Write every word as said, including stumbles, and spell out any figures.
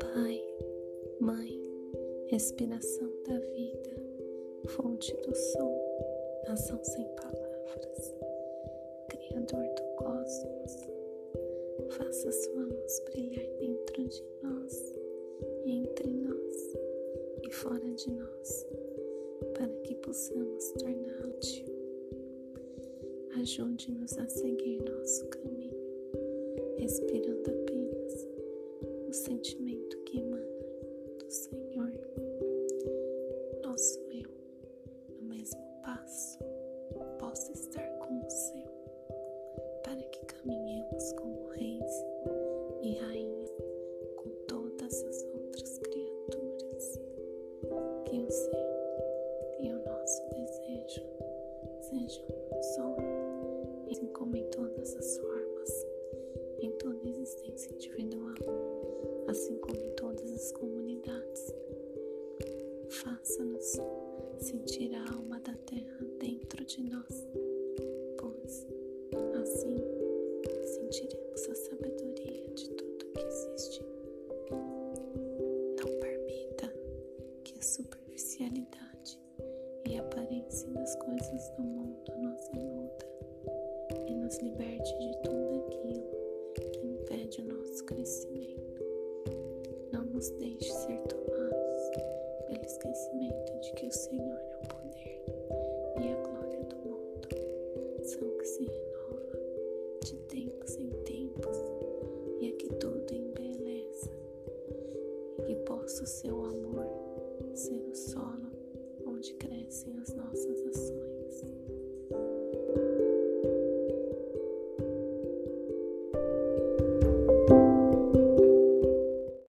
Pai, Mãe, respiração da vida, fonte do som, ação sem palavras, Criador do cosmos, faça sua luz brilhar dentro de nós, entre nós e fora de nós, para que possamos torná-la útil. Ajude-nos a seguir nosso caminho, respirando apenas o sentimento que emana do Senhor, nosso eu, no mesmo passo, possa estar com o seu, para que caminhemos como reis e rainhas com todas as outras criaturas, que o seu e o nosso desejo sejam um só. Assim como em todas as formas, em toda a existência individual, assim como em todas as comunidades, faça-nos sentir a alma da terra dentro de nós, pois assim sentiremos a sabedoria de tudo que existe. Não permita que a superficialidade e a aparência das coisas do mundo nos iluda e nos liberte de tudo aquilo que impede o nosso crescimento. Não nos deixe ser tomados pelo esquecimento de que o Senhor